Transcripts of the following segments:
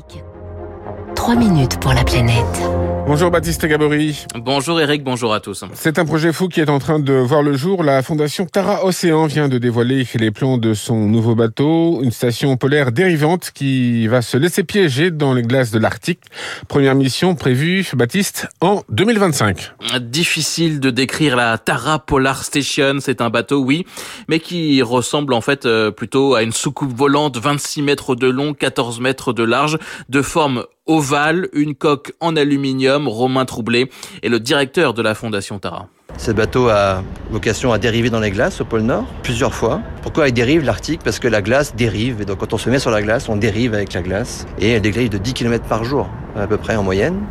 trafic. 3 minutes pour la planète. Bonjour Baptiste Gabory. Bonjour Eric, bonjour à tous. C'est un projet fou qui est en train de voir le jour. La fondation Tara Océan vient de dévoiler les plans de son nouveau bateau, une station polaire dérivante qui va se laisser piéger dans les glaces de l'Arctique. Première mission prévue, Baptiste, en 2025. Difficile de décrire la Tara Polar Station. C'est un bateau, oui, mais qui ressemble en fait plutôt à une soucoupe volante, 26 mètres de long, 14 mètres de large, de forme ovale, une coque en aluminium. Romain Troublé est le directeur de la Fondation Tara. Ce bateau a vocation à dériver dans les glaces au pôle Nord, plusieurs fois. Pourquoi il dérive l'Arctique ? Parce que la glace dérive. Et donc quand on se met sur la glace, on dérive avec la glace. Et elle déglace de 10 km par jour, à peu près en moyenne.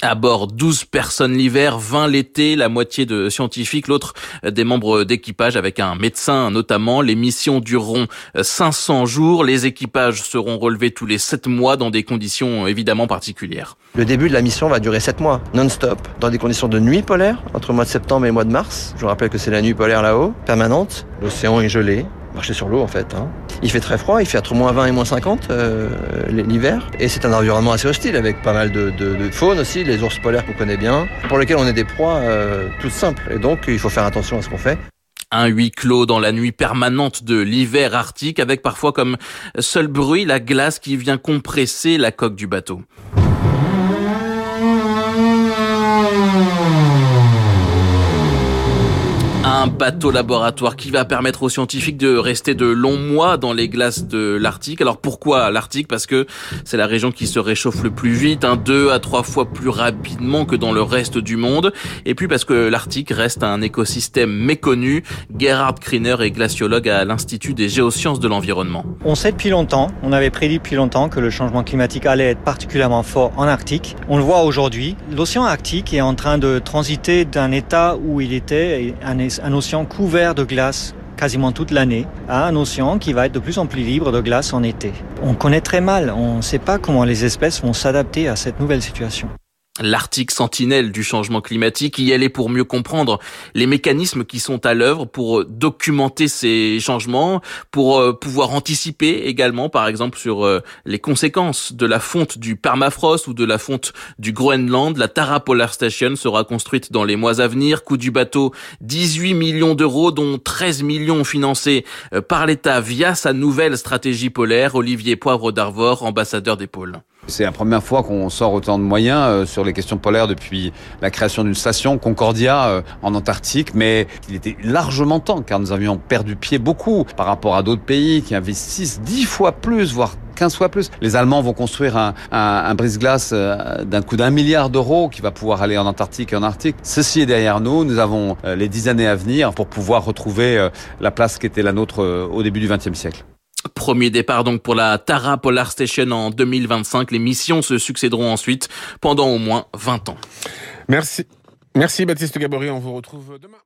À bord, 12 personnes l'hiver, 20 l'été, la moitié de scientifiques, l'autre des membres d'équipage avec un médecin notamment. Les missions dureront 500 jours. Les équipages seront relevés tous les 7 mois dans des conditions évidemment particulières. Le début de la mission va durer 7 mois, non-stop, dans des conditions de nuit polaire, entre le mois de septembre et le mois de mars. Je vous rappelle que c'est la nuit polaire là-haut, permanente. L'océan est gelé. Marcher sur l'eau en fait. Il fait très froid, il fait entre moins 20 et moins 50 l'hiver. Et c'est un environnement assez hostile avec pas mal de faune aussi, les ours polaires qu'on connaît bien, pour lesquels on est des proies toutes simples. Et donc il faut faire attention à ce qu'on fait. Un huis clos dans la nuit permanente de l'hiver arctique avec parfois comme seul bruit la glace qui vient compresser la coque du bateau. Un bateau laboratoire qui va permettre aux scientifiques de rester de longs mois dans les glaces de l'Arctique. Alors pourquoi l'Arctique ? Parce que c'est la région qui se réchauffe le plus vite, 2 à 3 fois plus rapidement que dans le reste du monde. Et puis parce que l'Arctique reste un écosystème méconnu. Gerhard Kriner est glaciologue à l'Institut des géosciences de l'environnement. On sait depuis longtemps, on avait prédit depuis longtemps que le changement climatique allait être particulièrement fort en Arctique. On le voit aujourd'hui. L'océan Arctique est en train de transiter d'un état où il était un océan couvert de glace quasiment toute l'année, à un océan qui va être de plus en plus libre de glace en été. On connaît très mal, on ne sait pas comment les espèces vont s'adapter à cette nouvelle situation. L'Arctique sentinelle du changement climatique, y aller pour mieux comprendre les mécanismes qui sont à l'œuvre pour documenter ces changements, pour pouvoir anticiper également, par exemple, sur les conséquences de la fonte du permafrost ou de la fonte du Groenland. La Tara Polar Station sera construite dans les mois à venir. Coût du bateau, 18 millions d'euros, dont 13 millions financés par l'État via sa nouvelle stratégie polaire. Olivier Poivre d'Arvor, ambassadeur des pôles. C'est la première fois qu'on sort autant de moyens sur les questions polaires depuis la création d'une station Concordia en Antarctique, mais il était largement temps car nous avions perdu pied beaucoup par rapport à d'autres pays qui investissent 10 fois plus, voire 15 fois plus. Les Allemands vont construire un brise-glace d'un coût d'1 milliard d'euros qui va pouvoir aller en Antarctique et en Arctique. Ceci est derrière nous. Nous avons les 10 années à venir pour pouvoir retrouver la place qui était la nôtre au début du XXe siècle. Premier départ donc pour la Tara Polar Station en 2025. Les missions se succéderont ensuite pendant au moins 20 ans. Merci Baptiste Gabory. On vous retrouve demain.